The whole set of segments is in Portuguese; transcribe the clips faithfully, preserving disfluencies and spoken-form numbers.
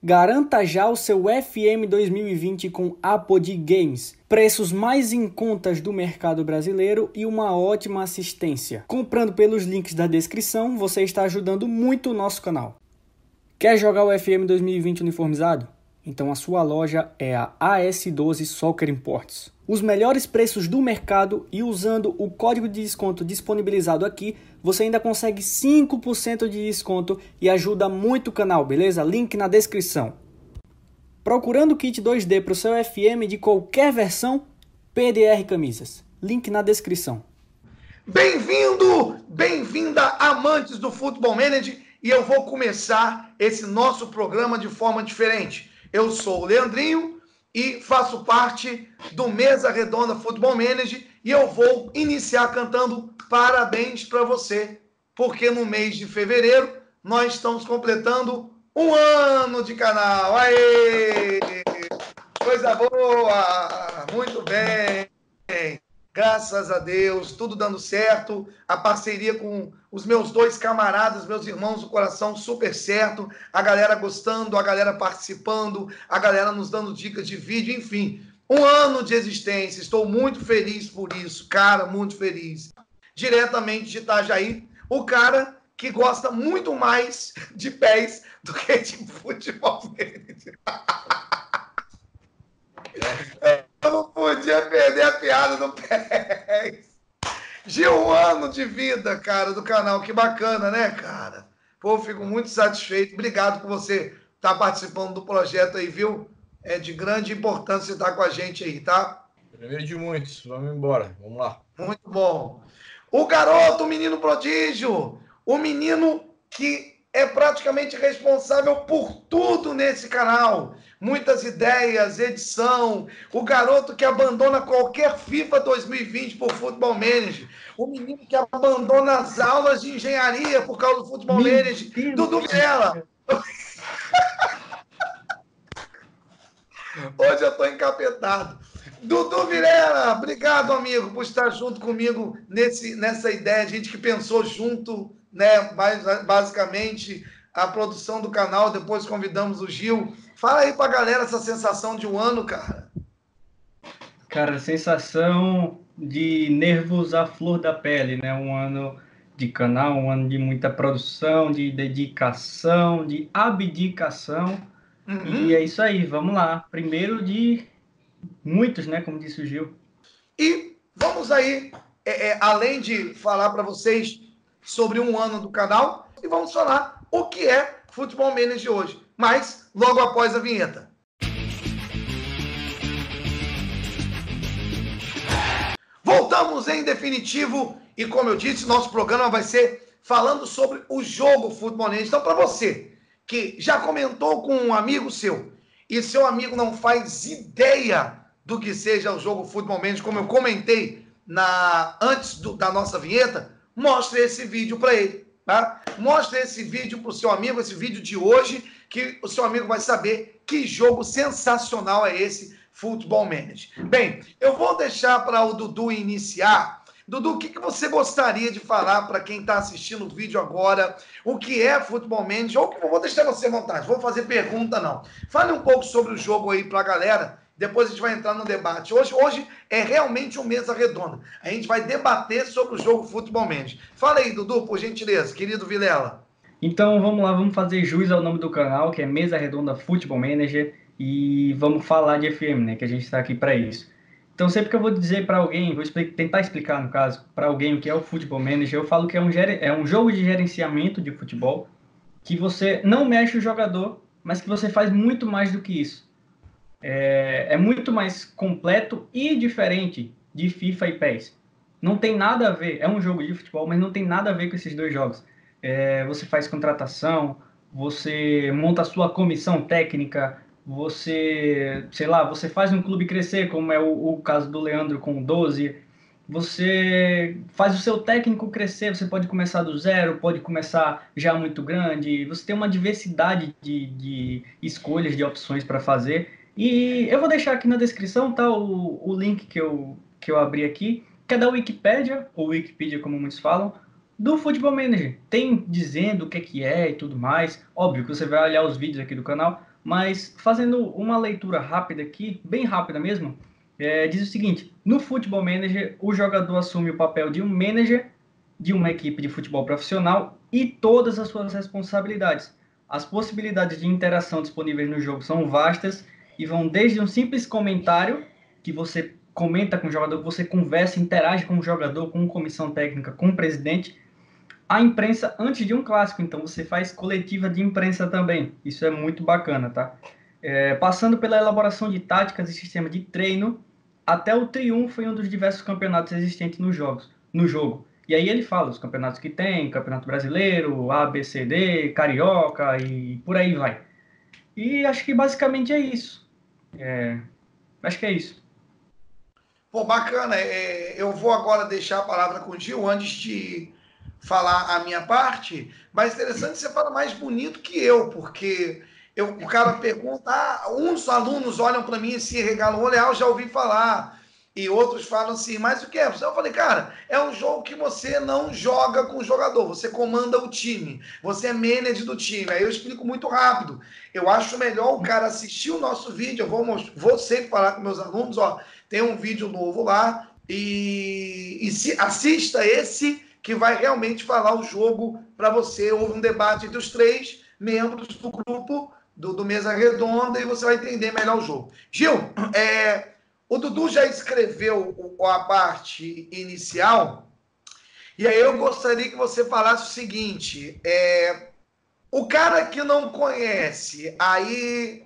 Garanta já o seu F M dois mil e vinte com ApoD Games. Preços mais em contas do mercado brasileiro e uma ótima assistência. Comprando pelos links da descrição, você está ajudando muito o nosso canal. Quer jogar o F M dois mil e vinte uniformizado? Então a sua loja é a A S doze Soccer Imports. Os melhores preços do mercado e usando o código de desconto disponibilizado aqui, você ainda consegue cinco por cento de desconto e ajuda muito o canal, beleza? Link na descrição. Procurando kit dois D para o seu F M de qualquer versão? P D R Camisas. Link na descrição. Bem-vindo, bem-vinda, amantes do Football Manager. E eu vou começar esse nosso programa de forma diferente. Eu sou o Leandrinho e faço parte do Mesa Redonda Football Manager e eu vou iniciar cantando parabéns para você, porque no mês de fevereiro nós estamos completando um ano de canal. Aê! Coisa boa! Muito bem! Graças a Deus, tudo dando certo, a parceria com os meus dois camaradas, meus irmãos do coração, super certo, a galera gostando, a galera participando, a galera nos dando dicas de vídeo, enfim. Um ano de existência, estou muito feliz por isso, cara, muito feliz. Diretamente de Itajaí, o cara que gosta muito mais de P E S do que de futebol. Eu não podia perder a piada do P E S. Gil, um ano de vida, cara, do canal. Que bacana, né, cara? Pô, fico muito satisfeito. Obrigado por você estar participando do projeto aí, viu? É de grande importância estar com a gente aí, tá? Primeiro de muitos. Vamos embora. Vamos lá. Muito bom. O garoto, o menino prodígio. O menino que é praticamente responsável por tudo nesse canal. Muitas ideias, edição. O garoto que abandona qualquer FIFA dois mil e vinte por Football Manager. O menino que abandona as aulas de engenharia por causa do Football Meu Manager. Deus Dudu Vilela. Hoje eu estou encapetado. Dudu Vilela, obrigado, amigo, por estar junto comigo nesse, nessa ideia. A gente que pensou junto, né? Basicamente, a produção do canal, depois convidamos o Gil. Fala aí pra galera essa sensação de um ano, cara. Cara, sensação de nervos à flor da pele, né? Um ano de canal, um ano de muita produção, de dedicação, de abdicação. Uhum. E é isso aí, vamos lá. Primeiro de muitos, né? Como disse o Gil. E vamos aí, é, é, além de falar para vocês sobre um ano do canal, e vamos falar o que é Football Manager hoje, mas logo após a vinheta. Voltamos em definitivo, e como eu disse, nosso programa vai ser falando sobre o jogo Football Manager. Então, para você que já comentou com um amigo seu, e seu amigo não faz ideia do que seja o jogo Football Manager, como eu comentei na, antes do, da nossa vinheta, mostre esse vídeo para ele, tá? Mostre esse vídeo para o seu amigo, esse vídeo de hoje, que o seu amigo vai saber que jogo sensacional é esse Football Manager. Bem, eu vou deixar para o Dudu iniciar. Dudu, o que, que você gostaria de falar para quem está assistindo o vídeo agora? O que é Football Manager? Ou que eu vou deixar você à vontade, vou fazer pergunta não. Fale um pouco sobre o jogo aí para a galera. Depois a gente vai entrar no debate. Hoje, hoje é realmente um mesa redonda. A gente vai debater sobre o jogo Football Manager. Fala aí, Dudu, por gentileza, querido Vilela. Então, vamos lá, vamos fazer jus ao nome do canal, que é Mesa Redonda Football Manager, e vamos falar de F M, né, que a gente está aqui para isso. Então, sempre que eu vou dizer para alguém, vou explicar, tentar explicar, no caso, para alguém o que é o Football Manager, eu falo que é um, é um jogo de gerenciamento de futebol, que você não mexe o jogador, mas que você faz muito mais do que isso. É, é muito mais completo e diferente de FIFA e P E S. Não tem nada a ver, é um jogo de futebol, mas não tem nada a ver com esses dois jogos. É, você faz contratação, você monta a sua comissão técnica, você, sei lá, você faz um clube crescer, como é o, o caso do Leandro com doze, você faz o seu técnico crescer, você pode começar do zero, pode começar já muito grande, você tem uma diversidade de, de escolhas, de opções para fazer. E eu vou deixar aqui na descrição, tá, o, o link que eu, que eu abri aqui, que é da Wikipédia, ou Wikipedia, como muitos falam, do Football Manager. Tem dizendo o que é que é e tudo mais. Óbvio que você vai olhar os vídeos aqui do canal, Mas fazendo uma leitura rápida aqui, bem rápida mesmo, é, diz o seguinte: no Football Manager, o jogador assume o papel de um manager de uma equipe de futebol profissional e todas as suas responsabilidades. As possibilidades de interação disponíveis no jogo são vastas e vão desde um simples comentário, que você comenta com o jogador, você conversa, interage com o jogador, com comissão técnica, com o presidente, a imprensa antes de um clássico. Então você faz coletiva de imprensa também, isso é muito bacana, tá? É, passando pela elaboração de táticas e sistema de treino, até o triunfo em um dos diversos campeonatos existentes nos jogos, no jogo. E aí ele fala os campeonatos que tem, Campeonato Brasileiro, A B C D, Carioca e por aí vai. E acho que basicamente é isso. É, acho que é isso. Pô, bacana. É, eu vou agora deixar a palavra com o Gil antes de falar a minha parte, mas interessante, você fala mais bonito que eu, porque eu, o cara pergunta, ah, uns alunos olham para mim assim, regalam o olhar, eu já ouvi falar... E outros falam assim, mas o que é? Eu falei, cara, é um jogo que você não joga com o jogador, você comanda o time, você é manager do time. Aí eu explico muito rápido. Eu acho melhor o cara assistir o nosso vídeo, eu vou, vou sempre falar com meus alunos, ó, tem um vídeo novo lá, e, e se, assista esse que vai realmente falar o jogo para você. Houve um debate entre os três membros do grupo, do, do Mesa Redonda, e você vai entender melhor o jogo. Gil, é... O Dudu já escreveu a parte inicial, e aí eu gostaria que você falasse o seguinte, é, o cara que não conhece, aí...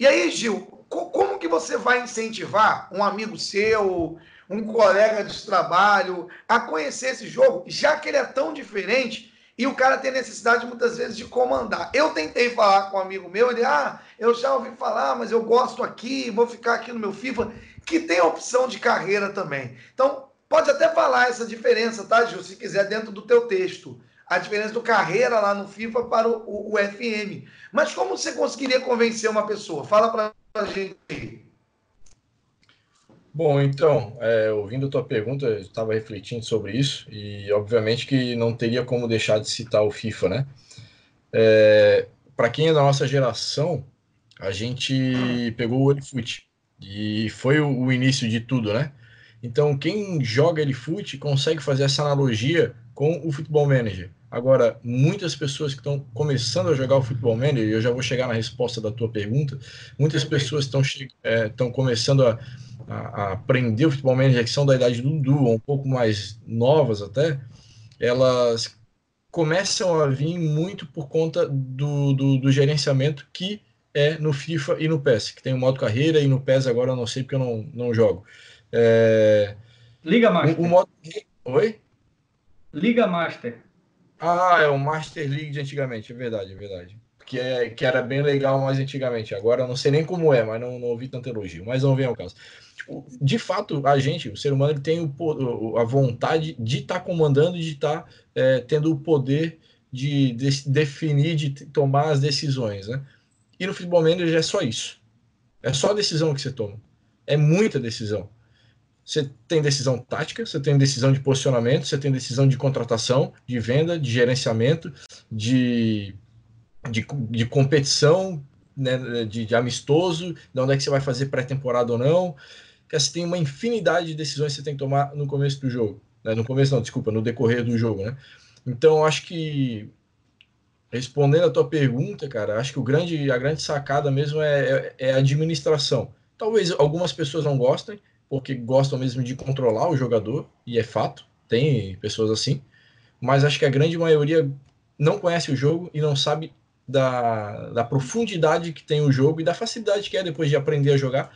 E aí, Gil, como que você vai incentivar um amigo seu, um colega de trabalho, a conhecer esse jogo, já que ele é tão diferente... E o cara tem necessidade, muitas vezes, de comandar. Eu tentei falar com um amigo meu, ele, ah, eu já ouvi falar, mas eu gosto aqui, vou ficar aqui no meu FIFA, que tem opção de carreira também. Então, pode até falar essa diferença, tá, Gil? Se quiser, dentro do teu texto. A diferença do carreira lá no FIFA para o, o, o F M. Mas como você conseguiria convencer uma pessoa? Fala para a gente aí. Bom, então, é, ouvindo a tua pergunta, eu estava refletindo sobre isso e, obviamente, que não teria como deixar de citar o FIFA, né? É, para quem é da nossa geração, a gente pegou o Elifoot e foi o, o início de tudo, né? Então, quem joga Elifoot consegue fazer essa analogia com o Football Manager. Agora, muitas pessoas que estão começando a jogar o Football Manager, e eu já vou chegar na resposta da tua pergunta, muitas pessoas estão é, começando a a aprender o Football Manager, que são da idade do Dudu, um pouco mais novas até, elas começam a vir muito por conta do, do, do gerenciamento que é no FIFA e no P E S, que tem o modo carreira, e no P E S agora eu não sei porque eu não, não jogo. É... Liga Master. O, o modo... Oi? Liga Master. Ah, é o Master League de antigamente, é verdade, é verdade. Que, é, que era bem legal mais antigamente. Agora eu não sei nem como é, mas não, não ouvi tanto elogio. Mas não vem ao caso. Tipo, de fato, a gente, o ser humano, ele tem o, a vontade de estar tá comandando, de estar tá, é, tendo o poder de, de definir, de tomar as decisões, né? E no Football Manager é só isso. É só a decisão que você toma. É muita decisão. Você tem decisão tática, você tem decisão de posicionamento, você tem decisão de contratação, de venda, de gerenciamento, de... De, de competição, né, de, de amistoso, de onde é que você vai fazer pré-temporada ou não. Você tem uma infinidade de decisões que você tem que tomar no começo do jogo. Né? No começo não, desculpa, no decorrer do jogo. Né? Então, acho que, respondendo a tua pergunta, cara, acho que o grande, a grande sacada mesmo é, é, é a administração. Talvez algumas pessoas não gostem, porque gostam mesmo de controlar o jogador, e é fato, tem pessoas assim, mas acho que a grande maioria não conhece o jogo e não sabe Da, da profundidade que tem o jogo e da facilidade que é depois de aprender a jogar,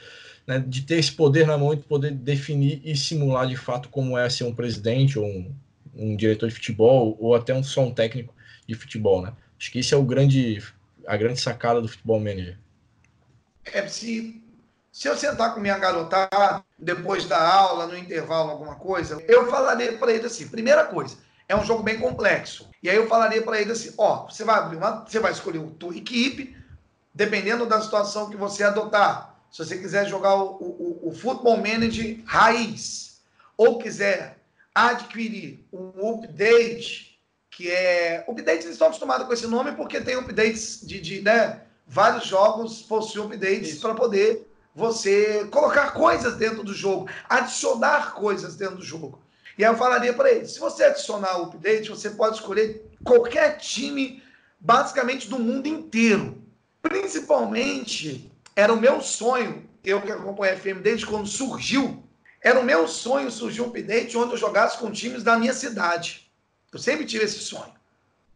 né, de ter esse poder na mão e de poder definir e simular de fato como é ser um presidente ou um, um diretor de futebol ou até um, só um técnico de futebol, né? Acho que isso é o grande, a grande sacada do Football Manager. É, se, se eu sentar com minha garotada depois da aula, no intervalo, alguma coisa, eu falaria para ele assim, primeira coisa, é um jogo bem complexo. E aí eu falaria para ele assim, ó, você vai abrir uma, você vai escolher a tua equipe, dependendo da situação que você adotar. Se você quiser jogar o, o, o Football Manager raiz, ou quiser adquirir um update, que é... Updates, eles estão acostumados com esse nome porque tem updates de, de, né, vários jogos possuem updates para poder você colocar coisas dentro do jogo, adicionar coisas dentro do jogo. E aí eu falaria para ele, se você adicionar o update, você pode escolher qualquer time, basicamente, do mundo inteiro. Principalmente, era o meu sonho, eu que acompanho a F M desde quando surgiu, era o meu sonho surgir um update onde eu jogasse com times da minha cidade. Eu sempre tive esse sonho.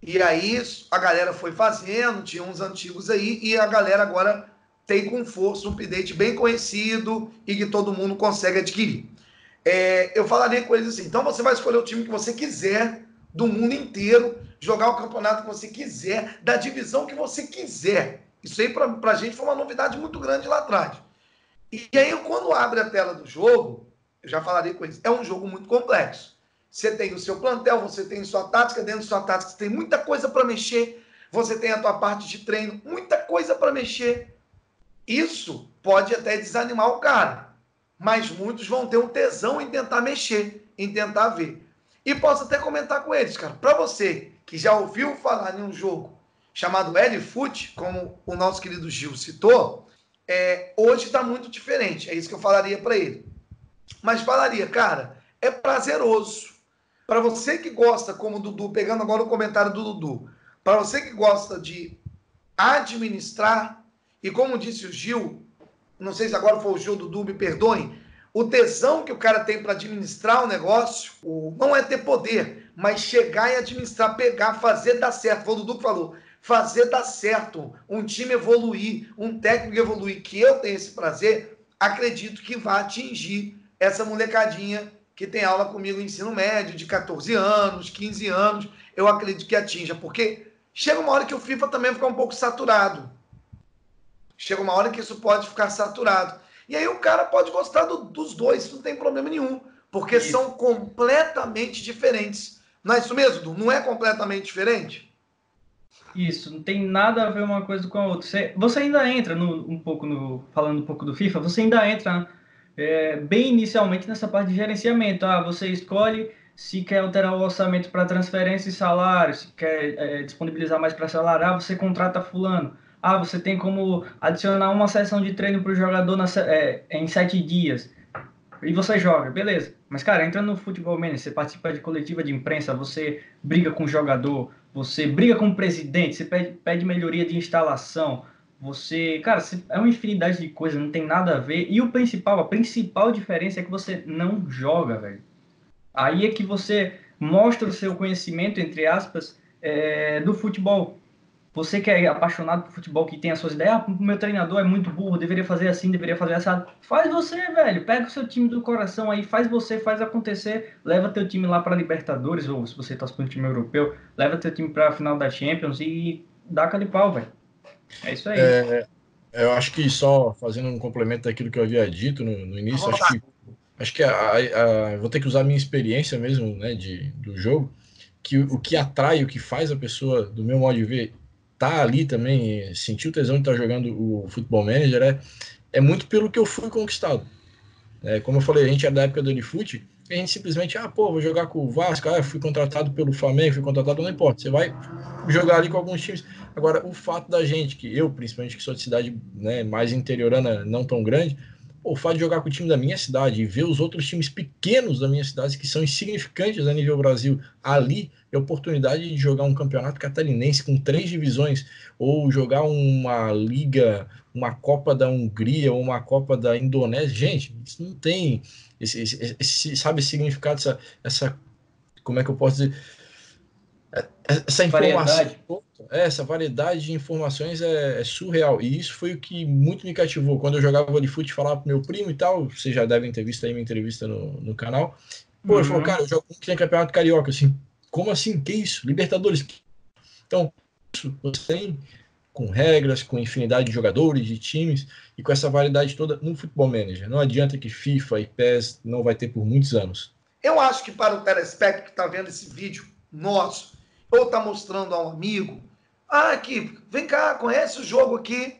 E aí a galera foi fazendo, tinha uns antigos aí, e a galera agora tem com força um update bem conhecido e que todo mundo consegue adquirir. É, eu falaria com eles assim, então você vai escolher o time que você quiser, do mundo inteiro, jogar o campeonato que você quiser, da divisão que você quiser. Isso aí pra, pra gente foi uma novidade muito grande lá atrás. E aí quando abre a tela do jogo, eu já falarei com eles, é um jogo muito complexo. Você tem o seu plantel, você tem sua tática, dentro da sua tática você tem muita coisa para mexer, você tem a tua parte de treino, muita coisa para mexer. Isso pode até desanimar o cara. Mas muitos vão ter um tesão em tentar mexer, em tentar ver. E posso até comentar com eles, cara. Para você que já ouviu falar em um jogo chamado Elifoot, como o nosso querido Gil citou, é, hoje está muito diferente. É isso que eu falaria para ele. Mas falaria, cara, é prazeroso. Para você que gosta, como o Dudu, pegando agora o comentário do Dudu, para você que gosta de administrar, e como disse o Gil, não sei se agora foi o Gil, Dudu, me perdoem, o tesão que o cara tem para administrar o negócio, não é ter poder, mas chegar e administrar, pegar, fazer dar certo. Foi o Dudu que falou, fazer dar certo, um time evoluir, um técnico evoluir, que eu tenho esse prazer, acredito que vai atingir essa molecadinha que tem aula comigo no ensino médio, de quatorze anos, quinze anos, eu acredito que atinja, porque chega uma hora que o FIFA também fica um pouco saturado. Chega uma hora que isso pode ficar saturado. E aí o cara pode gostar do, dos dois, não tem problema nenhum. Porque isso. São completamente diferentes. Não é isso mesmo, Du? Não é completamente diferente? Isso, não tem nada a ver uma coisa com a outra. Você, você ainda entra, no, um pouco no, falando um pouco do FIFA, você ainda entra é, bem inicialmente nessa parte de gerenciamento. Ah, você escolhe se quer alterar o orçamento para transferência e salário, se quer é, disponibilizar mais para salário, ah, você contrata fulano. Ah, você tem como adicionar uma sessão de treino para o jogador na, é, em sete dias. E você joga, beleza. Mas, cara, entra no Football Manager, você participa de coletiva de imprensa, você briga com o jogador, você briga com o presidente, você pede, pede melhoria de instalação, você... Cara, é uma infinidade de coisas, não tem nada a ver. E o principal, a principal diferença é que você não joga, velho. Aí é que você mostra o seu conhecimento, entre aspas, é, do futebol. Você que é apaixonado por futebol, que tem as suas ideias, ah, meu treinador é muito burro, deveria fazer assim, deveria fazer assim. Faz você, velho. Pega o seu time do coração aí, faz você, faz acontecer. Leva teu time lá para Libertadores, ou se você tá para um time europeu, leva teu time para a final da Champions e dá cara de pau, velho. É isso aí. É, eu acho que só fazendo um complemento daquilo que eu havia dito no, no início, acho que, acho que a, a, a, vou ter que usar a minha experiência mesmo, né, de, do jogo, que o que atrai, o que faz a pessoa, do meu modo de ver, tá ali também, sentir o tesão de estar jogando o Football Manager, é, é muito pelo que eu fui conquistado. É, como eu falei, a gente era da época do Elifoot, a gente simplesmente, ah, pô, vou jogar com o Vasco, ah, fui contratado pelo Flamengo, fui contratado, não importa, você vai jogar ali com alguns times. Agora, o fato da gente, que eu, principalmente, que sou de cidade, né, mais interiorana, não tão grande, pô, o fato de jogar com o time da minha cidade e ver os outros times pequenos da minha cidade, que são insignificantes a nível Brasil, ali, a oportunidade de jogar um campeonato catarinense com três divisões, ou jogar uma liga, uma Copa da Hungria, ou uma Copa da Indonésia, gente, isso não tem esse, esse, esse sabe, significado, essa, essa, como é que eu posso dizer, essa informação, variedade. Essa variedade de informações é, é surreal, e isso foi o que muito me cativou, quando eu jogava Elifoot, falava pro meu primo e tal, vocês já devem ter visto aí minha entrevista no, no canal, pô, uhum. Ele falou, cara, eu jogo um que tem campeonato carioca, assim, como assim? Que isso? Libertadores. Então, isso você tem com regras, com infinidade de jogadores, de times e com essa variedade toda no Football Manager. Não adianta que FIFA e P E S não vai ter por muitos anos. Eu acho que para o telespectador que está vendo esse vídeo nosso, ou está mostrando a um amigo, ah, aqui, vem cá, conhece o jogo aqui.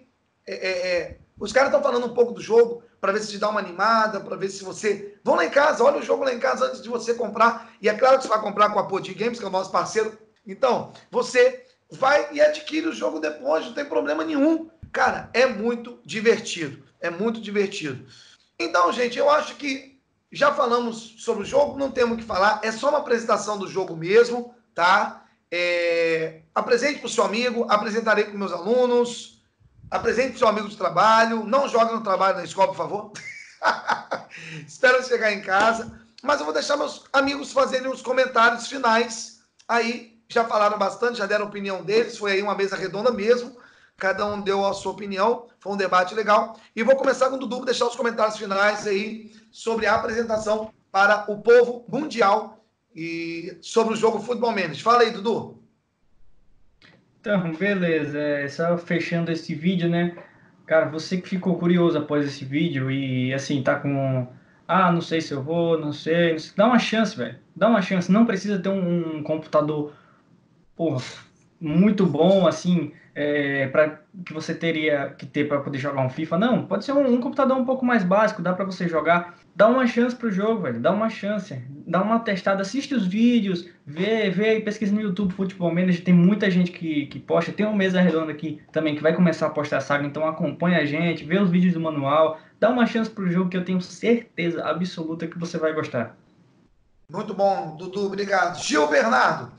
É, é, é. Os caras estão falando um pouco do jogo, para ver se te dá uma animada, para ver se você... Vão lá em casa, olha o jogo lá em casa antes de você comprar. E é claro que você vai comprar com a ApoD Games, que é o nosso parceiro. Então, você vai e adquire o jogo depois, não tem problema nenhum. Cara, é muito divertido. É muito divertido. Então, gente, eu acho que já falamos sobre o jogo, não temos o que falar. É só uma apresentação do jogo mesmo, tá? É... Apresente para o seu amigo, apresentarei para meus alunos, apresente para o seu amigo de trabalho. Não joga no trabalho, na escola, por favor. Espero chegar em casa. Mas eu vou deixar meus amigos fazerem os comentários finais. Aí já falaram bastante, já deram a opinião deles. Foi aí uma mesa redonda mesmo. Cada um deu a sua opinião. Foi um debate legal. E vou começar com o Dudu, deixar os comentários finais aí sobre a apresentação para o povo mundial e sobre o jogo Football Manager. Fala aí, Dudu. Então, beleza. É, só fechando esse vídeo, né? Cara, você que ficou curioso após esse vídeo e, assim, tá com... Ah, não sei se eu vou, não sei... Não sei. Dá uma chance, velho. Dá uma chance. Não precisa ter um, um computador, porra, muito bom, assim... É, para que você teria que ter para poder jogar um FIFA, não, pode ser um, um computador um pouco mais básico, dá para você jogar, dá uma chance pro jogo, velho, dá uma chance, dá uma testada, assiste os vídeos, vê, vê aí, pesquisa no YouTube Football Manager, tem muita gente que, que posta, tem um Mesa Redonda aqui também que vai começar a postar saga, então acompanha a gente, vê os vídeos do manual, dá uma chance pro jogo que eu tenho certeza absoluta que você vai gostar. Muito bom, Dudu, obrigado. Gil Bernardo.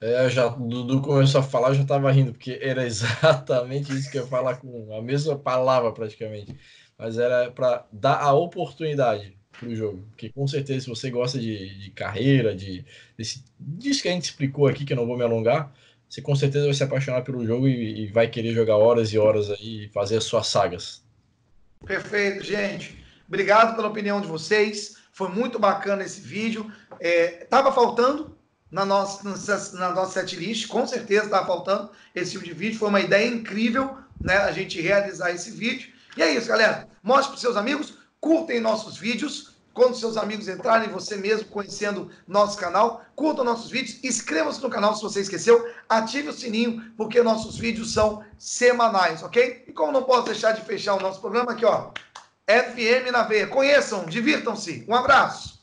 É, já, o Dudu começou a falar, eu já estava rindo, porque era exatamente isso que eu ia falar, com a mesma palavra praticamente. Mas era para dar a oportunidade para o jogo. Porque com certeza, se você gosta de, de carreira, de, desse, disso que a gente explicou aqui, que eu não vou me alongar, você com certeza vai se apaixonar pelo jogo e, e vai querer jogar horas e horas aí e fazer as suas sagas. Perfeito, gente. Obrigado pela opinião de vocês. Foi muito bacana esse vídeo. É, tava faltando... Na nossa, na nossa setlist, com certeza está faltando esse tipo de vídeo. Foi uma ideia incrível, né, a gente realizar esse vídeo. E é isso, galera. Mostre para os seus amigos, curtem nossos vídeos. Quando seus amigos entrarem, você mesmo conhecendo nosso canal, curtam nossos vídeos, inscrevam-se no canal se você esqueceu, ative o sininho, porque nossos vídeos são semanais, ok? E como não posso deixar de fechar o nosso programa aqui, ó, F M na Veia. Conheçam, divirtam-se. Um abraço.